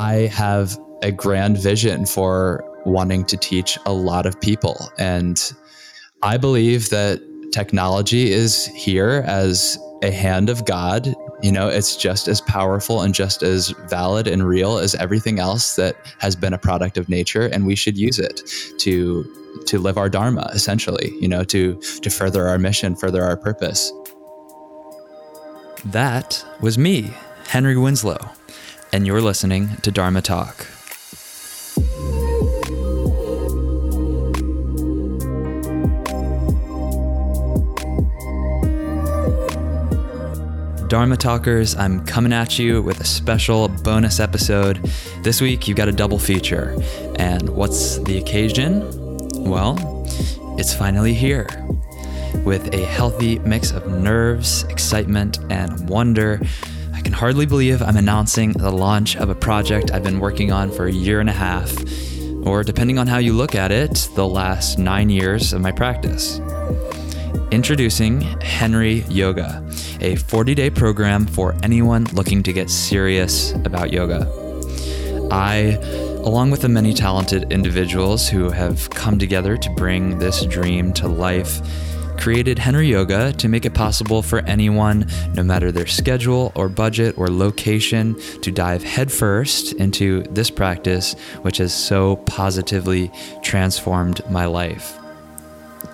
I have a grand vision for wanting to teach a lot of people. And I believe that technology is here as a hand of God. You know, it's just as powerful and just as valid and real as everything else that has been a product of nature. And we should use it to live our Dharma, essentially, you know, to further our mission, further our purpose. That was me, Henry Winslow, and you're listening to Dharma Talk. Dharma Talkers, I'm coming at you with a special bonus episode. This week, you've got a double feature. And what's the occasion? Well, it's finally here. With a healthy mix of nerves, excitement, and wonder, I can hardly believe I'm announcing the launch of a project I've been working on for a year and a half, or depending on how you look at it, the last 9 years of my practice. Introducing Henry Yoga, a 40-day program for anyone looking to get serious about yoga. I, along with the many talented individuals who have come together to bring this dream to life, created Henry Yoga to make it possible for anyone, no matter their schedule or budget or location, to dive headfirst into this practice, which has so positively transformed my life.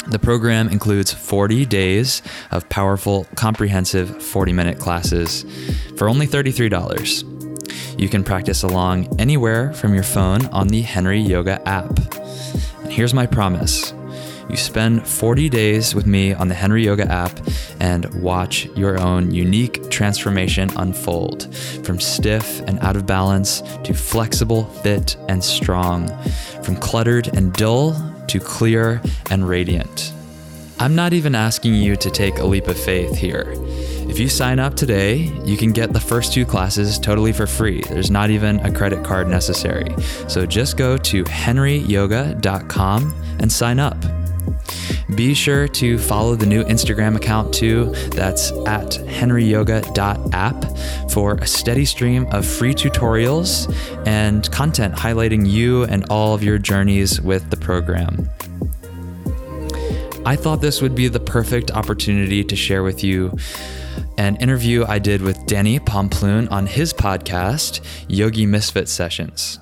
The program includes 40 days of powerful, comprehensive 40-minute classes for only $33. You can practice along anywhere from your phone on the Henry Yoga app. And here's my promise. You spend 40 days with me on the Henry Yoga app and watch your own unique transformation unfold, from stiff and out of balance to flexible, fit, and strong, from cluttered and dull to clear and radiant. I'm not even asking you to take a leap of faith here. If you sign up today, you can get the first two classes totally for free. There's not even a credit card necessary. So just go to henryyoga.com and sign up. Be sure to follow the new Instagram account too. That's at henryyoga.app for a steady stream of free tutorials and content highlighting you and all of your journeys with the program. I thought this would be the perfect opportunity to share with you an interview I did with Danny Pomploon on his podcast, Yogi Misfit Sessions.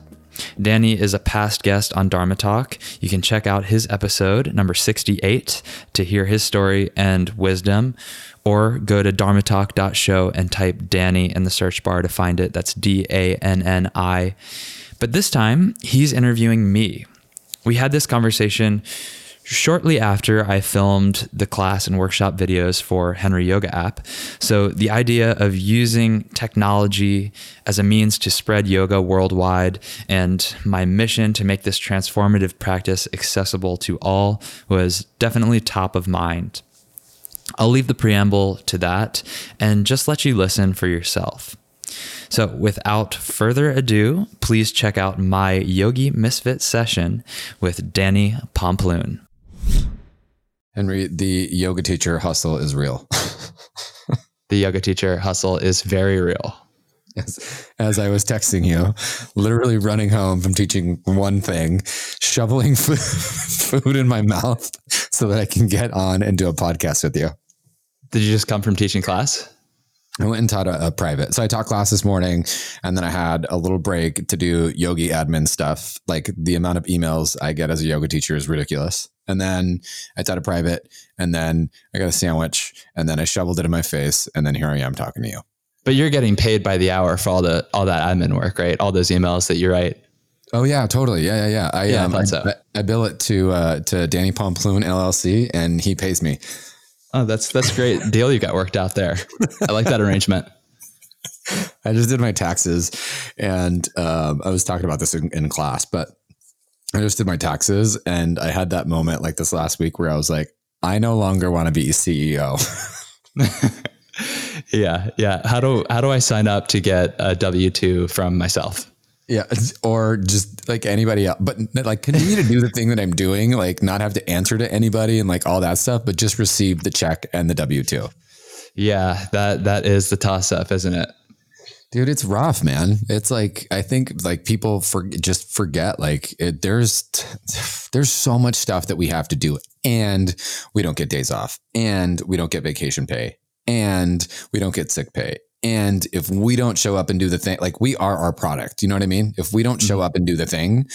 Danny is a past guest on Dharma Talk. You can check out his episode, number 68, to hear his story and wisdom, or go to dharmatalk.show and type Danny in the search bar to find it. That's D-A-N-N-I. But this time, he's interviewing me. We had this conversation shortly after I filmed the class and workshop videos for Henry Yoga app. So the idea of using technology as a means to spread yoga worldwide and my mission to make this transformative practice accessible to all was definitely top of mind. I'll leave the preamble to that and just let you listen for yourself. So without further ado, please check out my Yogi Misfit session with Danny Pomploon. Henry, the yoga teacher hustle is real. The yoga teacher hustle is very real. Yes. As I was texting you, literally running home from teaching one thing, shoveling food in my mouth so that I can get on and do a podcast with you. Did you just come from teaching class? I went and taught a private. So I taught class this morning and then I had a little break to do yogi admin stuff. Like the amount of emails I get as a yoga teacher is ridiculous. And then I taught a private and then I got a sandwich and then I shoveled it in my face. And then here I am talking to you. But you're getting paid by the hour for all that admin work, right? All those emails that you write. Oh yeah, totally. Yeah. I bill it to Danny Pomploon LLC and he pays me. Oh, that's a great deal you got worked out there. I like that arrangement. I just did my taxes and I was talking about this in class, but I just did my taxes and I had that moment like this last week where I was like, I no longer want to be CEO. Yeah. How do I sign up to get a W-2 from myself? Yeah. Or just like anybody else, but like continue to do the thing that I'm doing, like not have to answer to anybody and like all that stuff, but just receive the check and the W-2. Yeah. That is the toss up, isn't it? Dude, it's rough, man. It's like, I think like people forget, like there's so much stuff that we have to do, and we don't get days off, and we don't get vacation pay, and we don't get sick pay. And if we don't show up and do the thing, like we are our product, you know what I mean? If we don't show up and do the thing,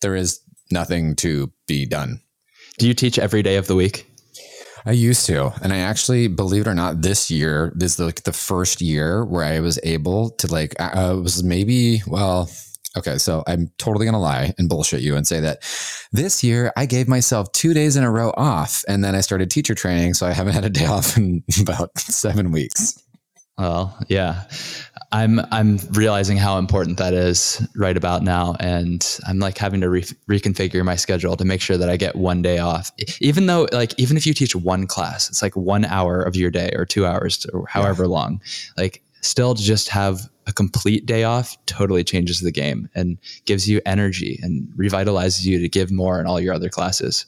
there is nothing to be done. Do you teach every day of the week? I used to. And I actually, believe it or not, this year, this is like the first year where I was able to like, I was maybe, well, okay. So I'm totally going to lie and bullshit you and say that this year I gave myself 2 days in a row off, and then I started teacher training. So I haven't had a day off in about 7 weeks. Well, yeah, I'm realizing how important that is right about now. And I'm like having to reconfigure my schedule to make sure that I get one day off, even though like, even if you teach one class, it's like 1 hour of your day or 2 hours or however long, like still to just have a complete day off totally changes the game and gives you energy and revitalizes you to give more in all your other classes.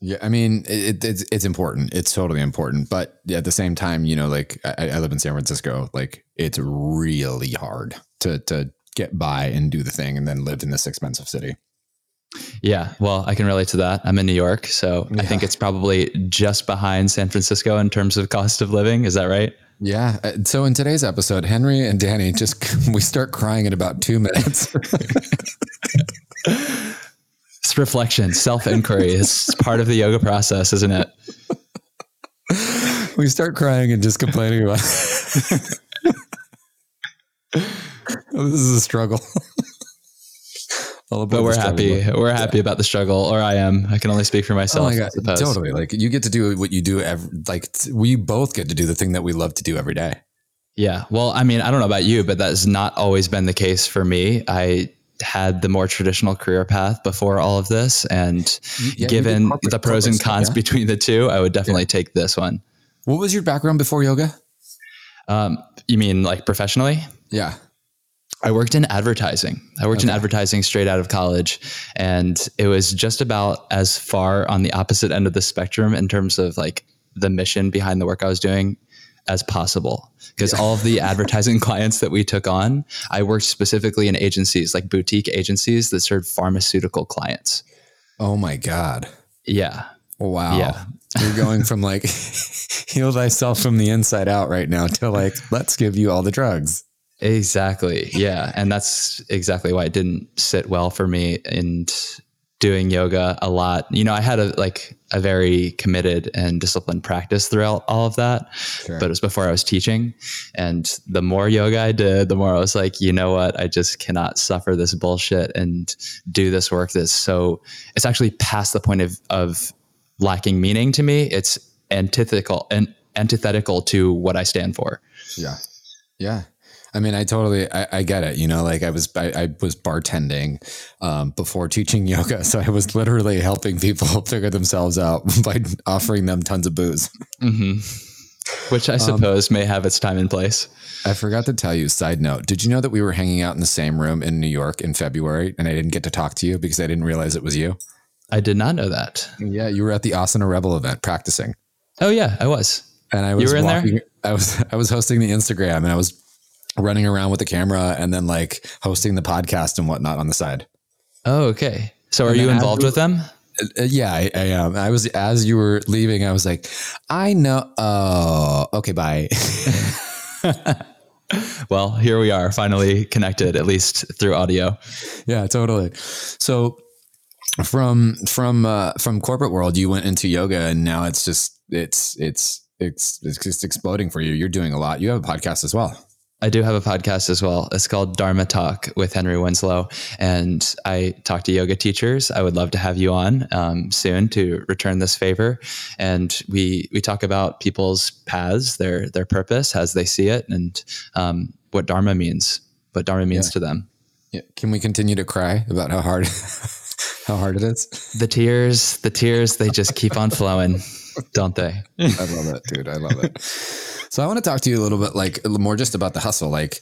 Yeah. I mean, it's important. It's totally important. But at the same time, you know, like I live in San Francisco, like it's really hard to get by and do the thing and then live in this expensive city. Yeah. Well, I can relate to that. I'm in New York, so yeah. I think it's probably just behind San Francisco in terms of cost of living. Is that right? Yeah. So in today's episode, Henry and Danny we start crying in about 2 minutes. It's reflection, self-inquiry is part of the yoga process, isn't it? We start crying and just complaining about it. This is a struggle. But we're happy. We're happy about the struggle, or I am. I can only speak for myself. Oh my God, totally. Like you get to do what you do. We both get to do the thing that we love to do every day. Yeah. Well, I mean, I don't know about you, but that has not always been the case for me. I had the more traditional career path before all of this, and given the pros and cons between the two, I would definitely take this one. What was your background before yoga? You mean like professionally? Yeah. I worked in advertising. I worked in advertising straight out of college, and it was just about as far on the opposite end of the spectrum in terms of like the mission behind the work I was doing as possible, because all of the advertising clients that we took on, I worked specifically in agencies, like boutique agencies that served pharmaceutical clients. Oh my God. Yeah. Wow. Yeah. You're going from like heal thyself from the inside out right now to like, let's give you all the drugs. Exactly. Yeah. And that's exactly why it didn't sit well for me and doing yoga a lot. You know, I had a very committed and disciplined practice throughout all of that, but it was before I was teaching. And the more yoga I did, the more I was like, you know what? I just cannot suffer this bullshit and do this work that's so, it's actually past the point of lacking meaning to me. It's antithetical to what I stand for. Yeah. Yeah. I mean, I get it. You know, like I was bartending before teaching yoga. So I was literally helping people figure themselves out by offering them tons of booze, which I suppose may have its time and place. I forgot to tell you, side note, did you know that we were hanging out in the same room in New York in February and I didn't get to talk to you because I didn't realize it was you? I did not know that. Yeah. You were at the Asana Rebel event practicing. Oh yeah, I was. And I was, you were in there? I was hosting the Instagram, and I was running around with the camera and then like hosting the podcast and whatnot on the side. Oh, okay. So are you involved with them? Yeah, I am. I was, as you were leaving, I was like, I know. Oh, okay. Bye. Well, here we are finally connected, at least through audio. Yeah, totally. So from corporate world, you went into yoga, and now it's just, it's just exploding for you. You're doing a lot. You have a podcast as well. I do have a podcast as well. It's called Dharma Talk with Henry Winslow, and I talk to yoga teachers. I would love to have you on soon to return this favor. And we talk about people's paths, their purpose as they see it, and what Dharma means to them. Yeah. Can we continue to cry about how hard it is? The tears, they just keep on flowing, don't they? I love it, dude. I love it. So I want to talk to you a little bit, like more just about the hustle, like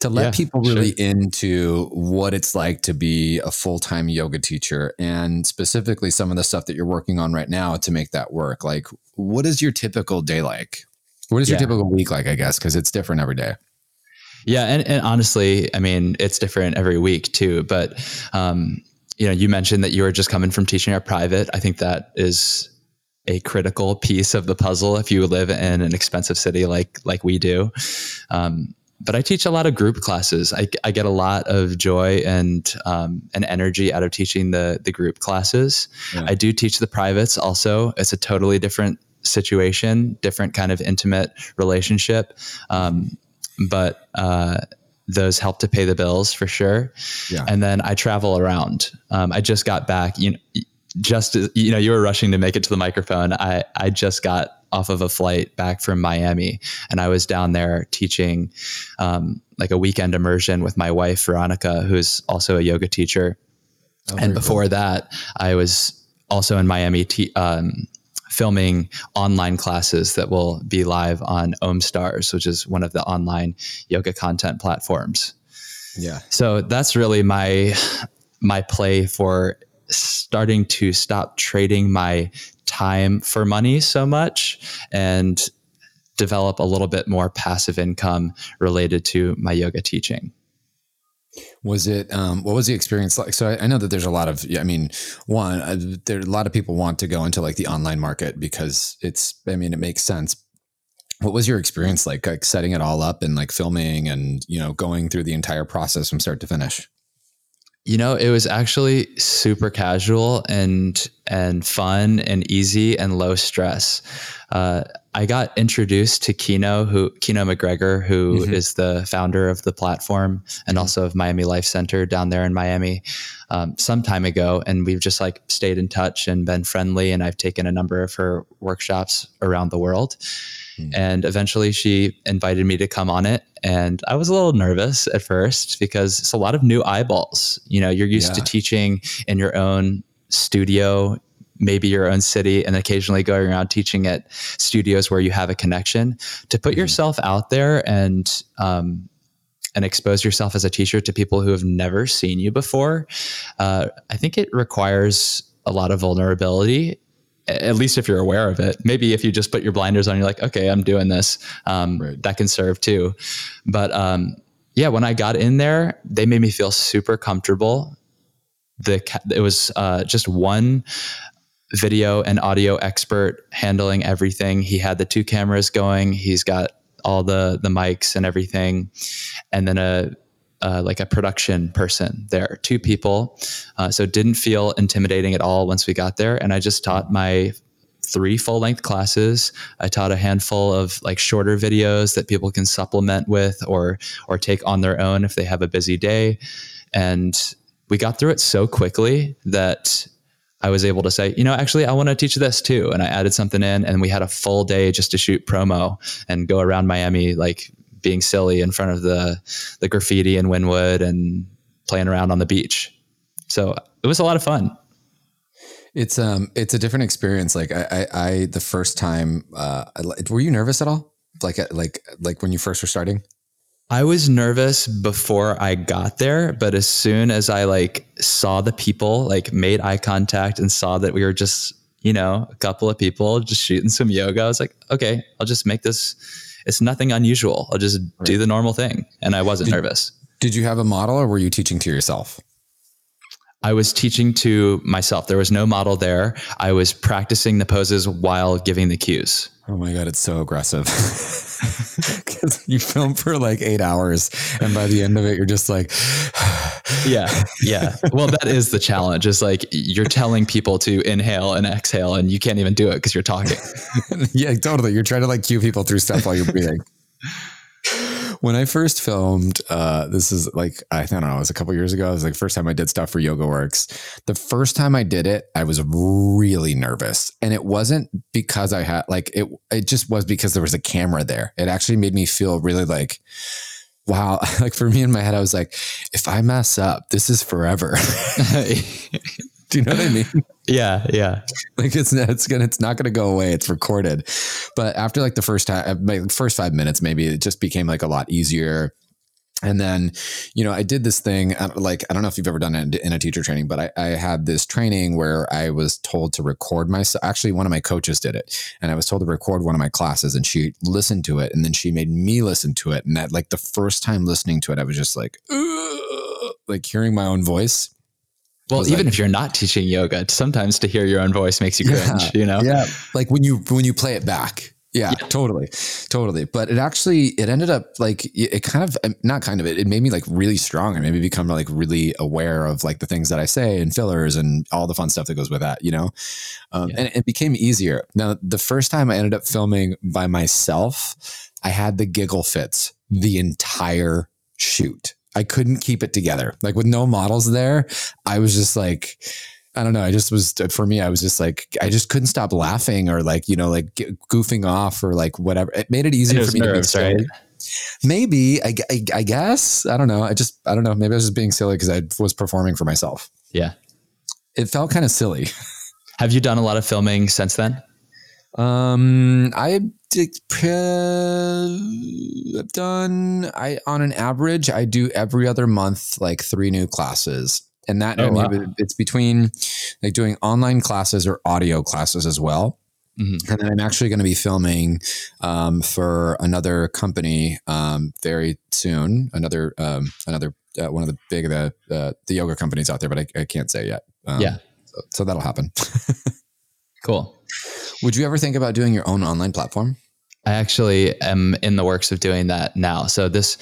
to let people really into what it's like to be a full-time yoga teacher, and specifically some of the stuff that you're working on right now to make that work. Like, what is your typical day like? What is your typical week like, I guess? Because it's different every day. Yeah. And honestly, I mean, it's different every week too, but, you know, you mentioned that you were just coming from teaching at private. I think that is a critical piece of the puzzle if you live in an expensive city like we do. But I teach a lot of group classes. I get a lot of joy and energy out of teaching the group classes. Yeah. I do teach the privates also. It's a totally different situation, different kind of intimate relationship. But those help to pay the bills for sure. Yeah. And then I travel around. I just got back, you were rushing to make it to the microphone. I just got off of a flight back from Miami, and I was down there teaching like a weekend immersion with my wife, Veronica, who's also a yoga teacher. Oh, and before that, I was also in Miami filming online classes that will be live on Ohmstars, which is one of the online yoga content platforms. Yeah. So that's really my play for starting to stop trading my time for money so much and develop a little bit more passive income related to my yoga teaching. Was it, what was the experience like? So I know that there's a lot of, there are a lot of people want to go into like the online market because it makes sense. What was your experience like setting it all up and like filming and, going through the entire process from start to finish? It was actually super casual and fun and easy and low stress. I got introduced to Kino McGregor, who mm-hmm. is the founder of the platform and mm-hmm. also of Miami Life Center down there in Miami, some time ago. And we've just like stayed in touch and been friendly. And I've taken a number of her workshops around the world. And eventually she invited me to come on it. And I was a little nervous at first because it's a lot of new eyeballs. You're used to teaching in your own studio, maybe your own city, and occasionally going around teaching at studios where you have a connection. To put yourself out there and expose yourself as a teacher to people who have never seen you before, I think it requires a lot of vulnerability, at least if you're aware of it. Maybe if you just put your blinders on, you're like, okay, I'm doing this. That can serve too. But when I got in there, they made me feel super comfortable. It was just one video and audio expert handling everything. He had the two cameras going. He's got all the mics and everything. And then a production person there, two people. So it didn't feel intimidating at all once we got there. And I just taught my 3 full length classes. I taught a handful of like shorter videos that people can supplement with or take on their own if they have a busy day. And we got through it so quickly that I was able to say, actually, I want to teach this too. And I added something in, and we had a full day just to shoot promo and go around Miami, like being silly in front of the graffiti in Wynwood and playing around on the beach. So it was a lot of fun. It's a different experience. Like I the first time, were you nervous at all? Like when you first were starting? I was nervous before I got there, but as soon as I saw the people, made eye contact and saw that we were just, a couple of people just shooting some yoga, I was like, okay, I'll just make this. It's nothing unusual. I'll just do the normal thing. And I wasn't nervous. Did you have a model, or were you teaching to yourself? I was teaching to myself. There was no model there. I was practicing the poses while giving the cues. Oh my God, it's so aggressive. Because you film for 8 hours, and by the end of it, you're just like... Yeah. Well, that is the challenge. It's you're telling people to inhale and exhale, and you can't even do it because you're talking. Yeah, totally. You're trying to cue people through stuff while you're breathing. When I first filmed, this is I don't know, it was a couple years ago. It was first time I did stuff for YogaWorks. The first time I did it, I was really nervous, and it wasn't because I had it just was because there was a camera there. It actually made me feel really wow. For me in my head, I was like, if I mess up, this is forever. Do you know what I mean? Yeah. It's not going to go away. It's recorded. But after the first 5 minutes, maybe it just became a lot easier. And then, you know, I did this thing, like, I don't know if you've ever done it in a teacher training, but I had this training where I was told to record myself. Actually, one of my coaches did it, and I was told to record one of my classes, and she listened to it, and then she made me listen to it. And that, like, the first time listening to it, I was just like, ugh! Like hearing my own voice. Well, even like, if you're not teaching yoga, sometimes to hear your own voice makes you cringe, you know? Yeah. Like when you play it back. Yeah, totally. But it actually, it ended up like, it kind of, not kind of, it made me like really strong. It made me become like really aware of like the things that I say and fillers and all the fun stuff that goes with that, you know? And it became easier. Now, the first time I ended up filming by myself, I had the giggle fits the entire shoot. I couldn't keep it together. Like with no models there, I was just like... I don't know. I just was, for me, I was just like, I just couldn't stop laughing or like, you know, like goofing off or like whatever. It made it easier for me to make silly. Maybe, I guess, I don't know. I don't know. Maybe I was just being silly because I was performing for myself. Yeah. It felt kind of silly. Have you done a lot of filming since then? I've done, on an average, I do every other month, like 3 new classes. And that, it's between like doing online classes or audio classes as well. Mm-hmm. And then I'm actually going to be filming for another company very soon. Another one of the big, the yoga companies out there, but I can't say yet. So that'll happen. Cool. Would you ever think about doing your own online platform? I actually am in the works of doing that now. So this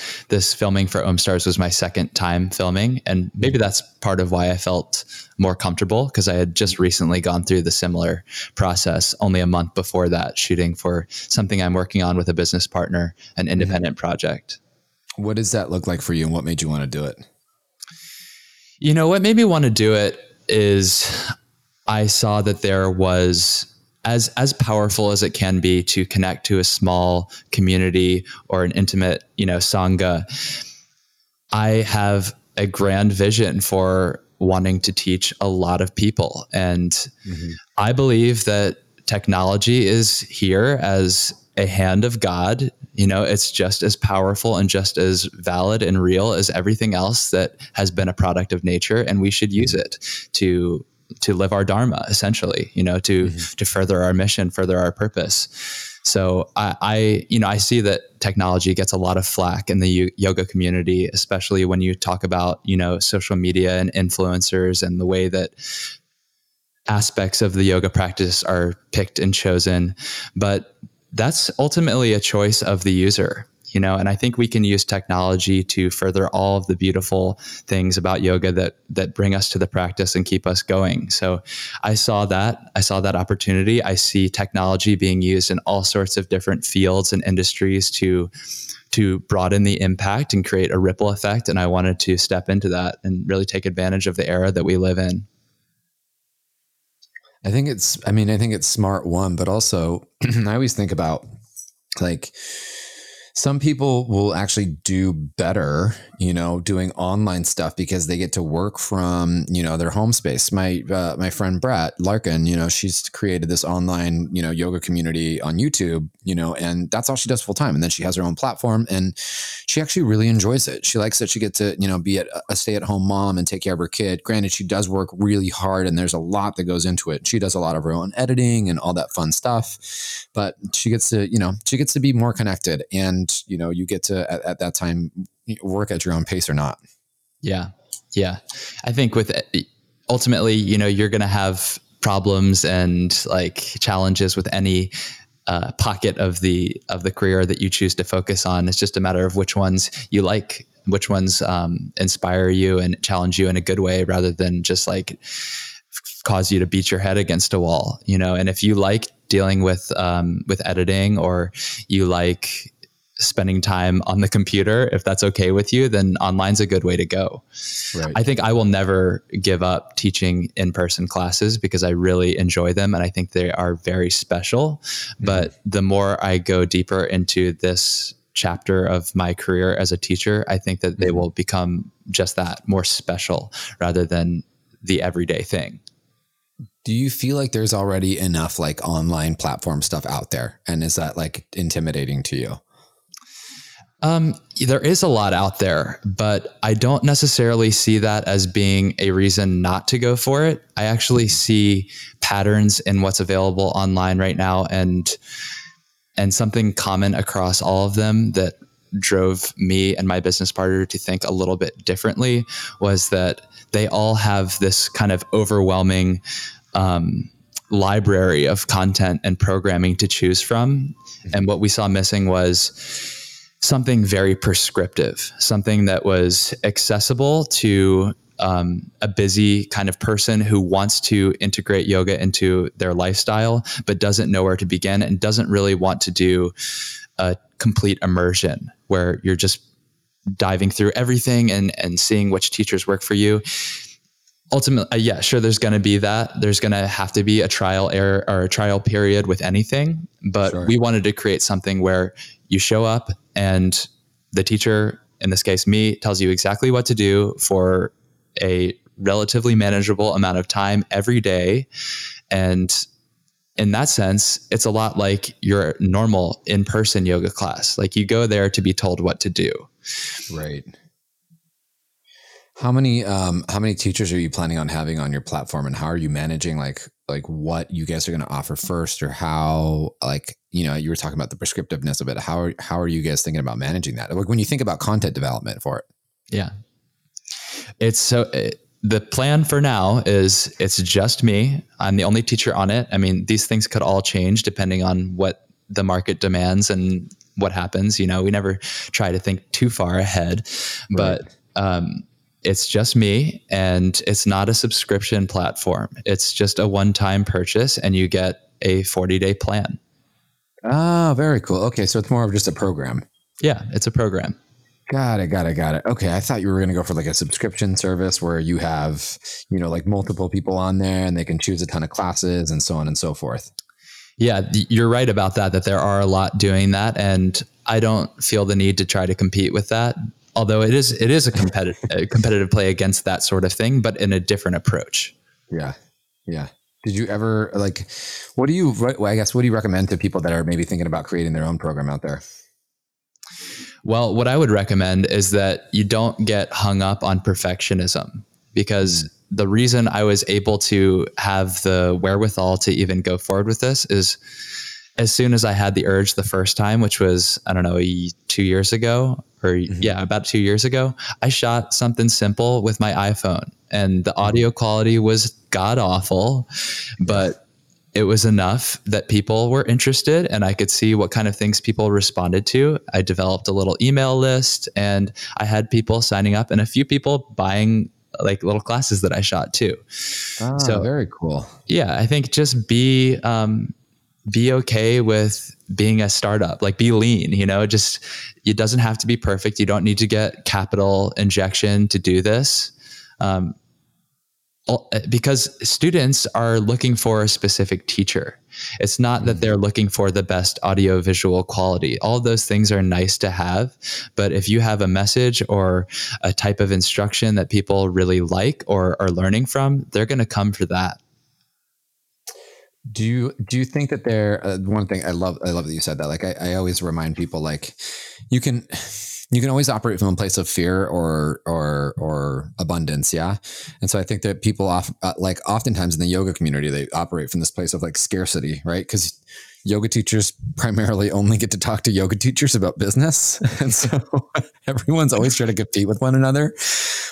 filming for Ohmstars was my second time filming, and maybe that's part of why I felt more comfortable, because I had just recently gone through the similar process only a month before that, shooting for something I'm working on with a business partner, an independent project. What does that look like for you, and what made you want to do it? You know, what made me want to do it is I saw that there was... As powerful as it can be to connect to a small community or an intimate, you know, sangha, I have a grand vision for wanting to teach a lot of people. And I believe that technology is here as a hand of God. You know, it's just as powerful and just as valid and real as everything else that has been a product of nature. And we should use it to live our Dharma, essentially, you know, to further our mission, further our purpose. So I see that technology gets a lot of flack in the yoga community, especially when you talk about, you know, social media and influencers and the way that aspects of the yoga practice are picked and chosen. But that's ultimately a choice of the user. You know, and I think we can use technology to further all of the beautiful things about yoga that bring us to the practice and keep us going. So I saw that opportunity. I see technology being used in all sorts of different fields and industries to broaden the impact and create a ripple effect. And I wanted to step into that and really take advantage of the era that we live in. I think it's smart, one, but also I always think about like, some people will actually do better, you know, doing online stuff because they get to work from, you know, their home space. My friend Brett Larkin, you know, she's created this online, you know, yoga community on YouTube, you know, and that's all she does full time. And then she has her own platform and she actually really enjoys it. She likes that she gets to, you know, be a stay-at-home mom and take care of her kid. Granted, she does work really hard and there's a lot that goes into it. She does a lot of her own editing and all that fun stuff, but she gets to be more connected. And you know, you get to at that time work at your own pace or not. Yeah. Yeah. I think with ultimately, you know, you're going to have problems and like challenges with any pocket of the career that you choose to focus on. It's just a matter of which ones you like, which ones inspire you and challenge you in a good way rather than just like cause you to beat your head against a wall, you know? And if you like dealing with editing or you like spending time on the computer, if that's okay with you, then online's a good way to go. Right. I think I will never give up teaching in-person classes because I really enjoy them and I think they are very special. Mm-hmm. But the more I go deeper into this chapter of my career as a teacher, I think that they will become just that, more special rather than the everyday thing. Do you feel like there's already enough like online platform stuff out there? And is that like intimidating to you? There is a lot out there, but I don't necessarily see that as being a reason not to go for it. I actually see patterns in what's available online right now, and something common across all of them that drove me and my business partner to think a little bit differently was that they all have this kind of overwhelming library of content and programming to choose from. And what we saw missing was something very prescriptive, something that was accessible to a busy kind of person who wants to integrate yoga into their lifestyle, but doesn't know where to begin and doesn't really want to do a complete immersion where you're just diving through everything and seeing which teachers work for you. Ultimately, yeah, sure, there's going to be that. There's going to have to be a trial error or a trial period with anything, but sure. We wanted to create something where you show up and the teacher, in this case me, tells you exactly what to do for a relatively manageable amount of time every day. And in that sense, it's a lot like your normal in-person yoga class. Like you go there to be told what to do. Right. How many teachers are you planning on having on your platform, and how are you managing like what you guys are going to offer first, or how, like, you know, you were talking about the prescriptiveness of it. How are you guys thinking about managing that? Like when you think about content development for it. Yeah. The plan for now is it's just me. I'm the only teacher on it. I mean, these things could all change depending on what the market demands and what happens. You know, we never try to think too far ahead, but, it's just me, and it's not a subscription platform. It's just a one-time purchase, and you get a 40-day plan. Oh, very cool. Okay. So it's more of just a program. Yeah, it's a program. Got it. Okay. I thought you were going to go for like a subscription service where you have, you know, like multiple people on there and they can choose a ton of classes and so on and so forth. Yeah, you're right about that there are a lot doing that, and I don't feel the need to try to compete with that. Although it is a competitive play against that sort of thing, but in a different approach. Yeah. Did you ever what do you recommend to people that are maybe thinking about creating their own program out there? Well, what I would recommend is that you don't get hung up on perfectionism, because the reason I was able to have the wherewithal to even go forward with this is as soon as I had the urge the first time, which was, I don't know, 2 years ago, about 2 years ago, I shot something simple with my iPhone, and the audio quality was god awful, but it was enough that people were interested and I could see what kind of things people responded to. I developed a little email list and I had people signing up and a few people buying like little classes that I shot too. Ah, so very cool. Yeah. I think just be okay with being a startup, like be lean, you know, just, it doesn't have to be perfect. You don't need to get capital injection to do this. Because students are looking for a specific teacher. It's not that they're looking for the best audio visual quality. All those things are nice to have, but if you have a message or a type of instruction that people really like or are learning from, they're going to come for that. Do you think that there, one thing I love that you said that, like, I always remind people, like, you can always operate from a place of fear or abundance. Yeah. And so I think that people oftentimes in the yoga community, they operate from this place of like scarcity, right? Cause yoga teachers primarily only get to talk to yoga teachers about business. And so everyone's always trying to compete with one another,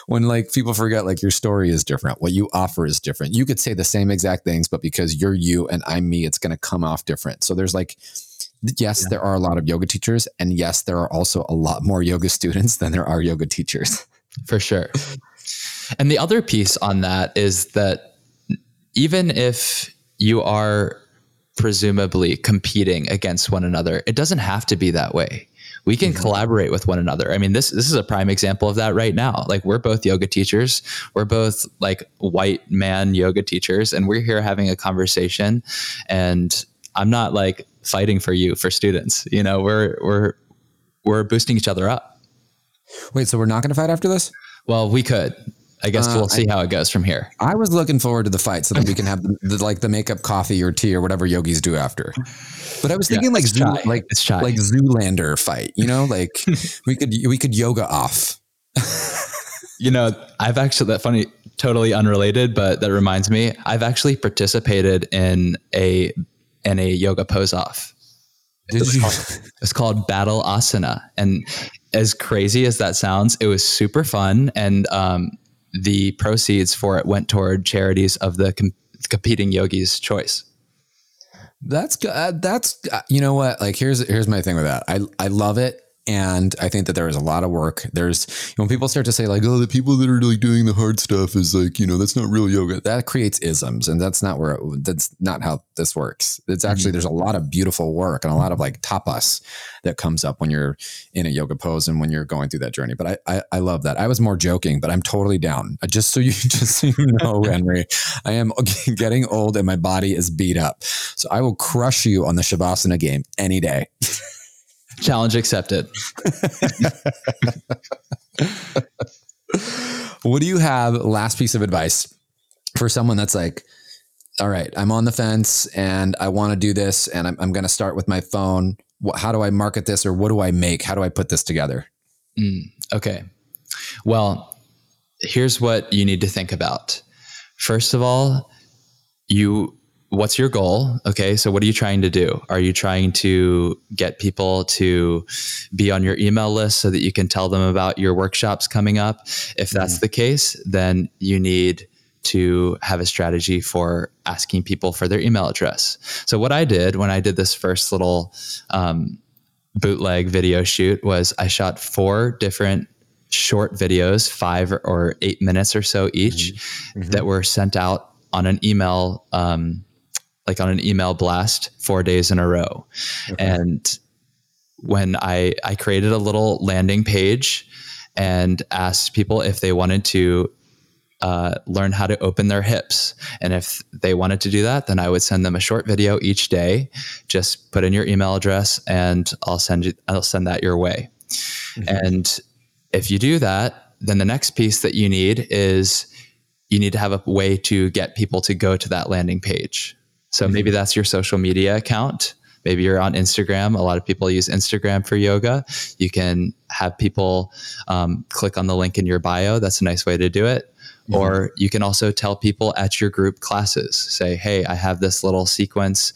when like people forget, like, your story is different. What you offer is different. You could say the same exact things, but because you're you and I'm me, it's going to come off different. So there's like, yes, there are a lot of yoga teachers, and yes, there are also a lot more yoga students than there are yoga teachers. For sure. And the other piece on that is that even if you are presumably competing against one another, it doesn't have to be that way. We can collaborate with one another. I mean, this is a prime example of that right now. Like, we're both yoga teachers. We're both like white man yoga teachers, and we're here having a conversation, and I'm not like fighting for you for students. You know, we're boosting each other up. Wait, so we're not going to fight after this? Well, we could. I guess we'll see how it goes from here. I was looking forward to the fight so that we can have the makeup coffee or tea or whatever yogis do after. But I was thinking like Zoolander fight, you know, like we could yoga off. You know, I've actually, that funny, totally unrelated, but that reminds me, I've actually participated in a yoga pose off. It's called Battle Asana. And as crazy as that sounds, it was super fun. And, the proceeds for it went toward charities of the competing yogi's choice. That's you know what, like, here's my thing with that. I love it. And I think that there is a lot of work. There's, you know, when people start to say like, oh, the people that are like doing the hard stuff is like, you know, that's not real yoga. That creates isms, and that's not how this works. It's actually, there's a lot of beautiful work and a lot of like tapas that comes up when you're in a yoga pose and when you're going through that journey. But I love that. I was more joking, but I'm totally down. Just so you know, Henry, I am getting old and my body is beat up. So I will crush you on the Shavasana game any day. Challenge accepted. What do you have, last piece of advice for someone that's like, all right, I'm on the fence and I want to do this and I'm going to start with my phone. How do I market this, or what do I make? How do I put this together? Okay. Well, here's what you need to think about. First of all, what's your goal? Okay. So what are you trying to do? Are you trying to get people to be on your email list so that you can tell them about your workshops coming up? If that's the case, then you need to have a strategy for asking people for their email address. So what I did when I did this first little bootleg video shoot was I shot 4 different short videos, 5 or 8 minutes or so each, that were sent out on an email, on an email blast 4 days in a row. Okay. And when I created a little landing page and asked people if they wanted to learn how to open their hips. And if they wanted to do that, then I would send them a short video each day. Just put in your email address and I'll send that your way. And if you do that, then the next piece that you need is you need to have a way to get people to go to that landing page. So maybe that's your social media account. Maybe you're on Instagram. A lot of people use Instagram for yoga. You can have people click on the link in your bio. That's a nice way to do it. Mm-hmm. Or you can also tell people at your group classes, say, hey, I have this little sequence.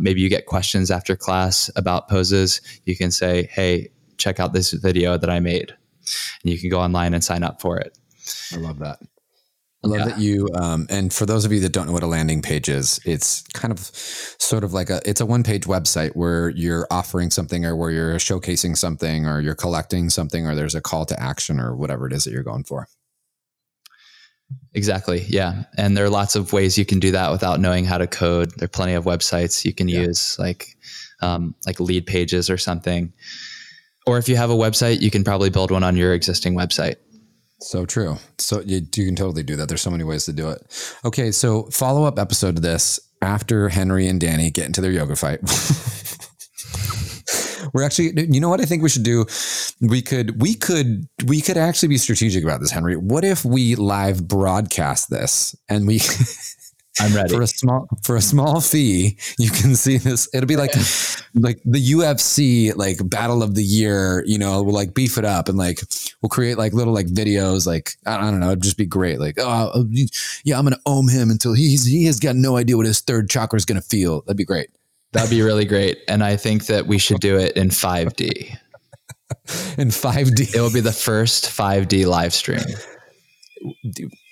Maybe you get questions after class about poses. You can say, hey, check out this video that I made. And you can go online and sign up for it. I love that. I love that you, and for those of you that don't know what a landing page is, it's kind of sort of like it's a 1-page website where you're offering something, or where you're showcasing something, or you're collecting something, or there's a call to action, or whatever it is that you're going for. Exactly. Yeah. And there are lots of ways you can do that without knowing how to code. There are plenty of websites you can use, like lead pages or something. Or if you have a website, you can probably build one on your existing website. So true. So you can totally do that. There's so many ways to do it. Okay. So follow-up episode to this, after Henry and Danny get into their yoga fight. We're actually, you know what I think we should do? We could actually be strategic about this, Henry. What if we live broadcast this and we... I'm ready. For a small fee, you can see this. It'll be like the UFC, like battle of the year, you know, we'll like beef it up and like, we'll create like little like videos. Like, I don't know. It'd just be great. Like, oh yeah, I'm going to ohm him until he has got no idea what his third chakra is going to feel. That'd be great. That'd be really great. And I think that we should do it in 5D. In 5D. It will be the first 5D live stream.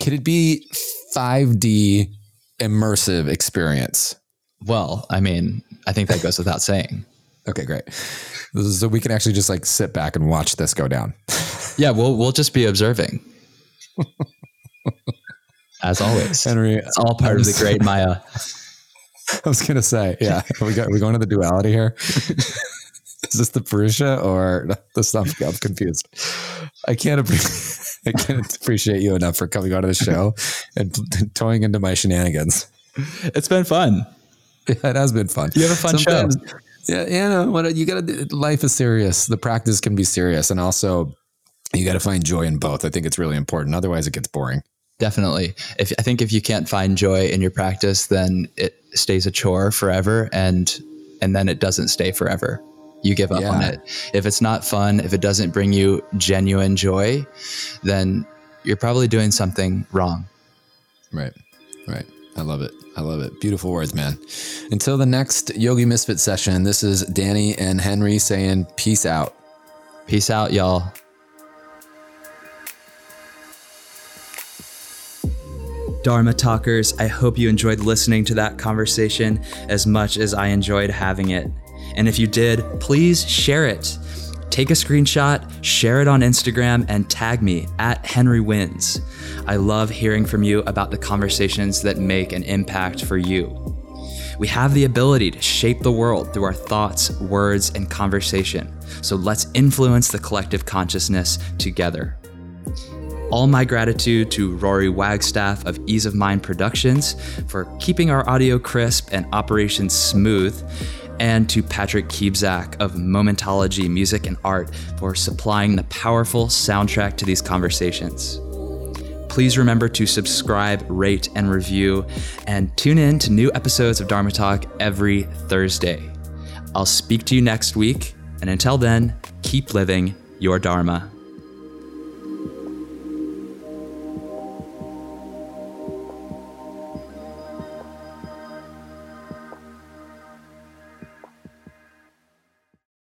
Could it be 5D immersive experience? Well, I mean, I think that goes without saying. Okay, great. So we can actually just like sit back and watch this go down. Yeah, we'll just be observing. As always, Henry, it's all part of the great Maya. I was going to say, yeah, we going to the duality here. Is this the Purusha or the stuff? I'm confused. I can't appreciate you enough for coming onto the show and toying into my shenanigans. It's been fun. Yeah, it has been fun. You have a fun show. Yeah, you know, life is serious. The practice can be serious, and also You got to find joy in both. I think it's really important. Otherwise, it gets boring. Definitely. I think if you can't find joy in your practice, then it stays a chore forever, and then it doesn't stay forever. You give up on it. If it's not fun, if it doesn't bring you genuine joy, then you're probably doing something wrong. Right. I love it. Beautiful words, man. Until the next Yogi Misfit session, this is Danny and Henry saying peace out. Peace out, y'all. Dharma Talkers, I hope you enjoyed listening to that conversation as much as I enjoyed having it. And if you did, please share it. Take a screenshot, share it on Instagram, and tag me at Henry Wins. I love hearing from you about the conversations that make an impact for you. We have the ability to shape the world through our thoughts, words, and conversation. So let's influence the collective consciousness together. All my gratitude to Rory Wagstaff of Ease of Mind Productions for keeping our audio crisp and operations smooth, and to Patrick Kiebsack of Momentology Music and Art for supplying the powerful soundtrack to these conversations. Please remember to subscribe, rate, and review, and tune in to new episodes of Dharma Talk every Thursday. I'll speak to you next week, and until then, keep living your Dharma.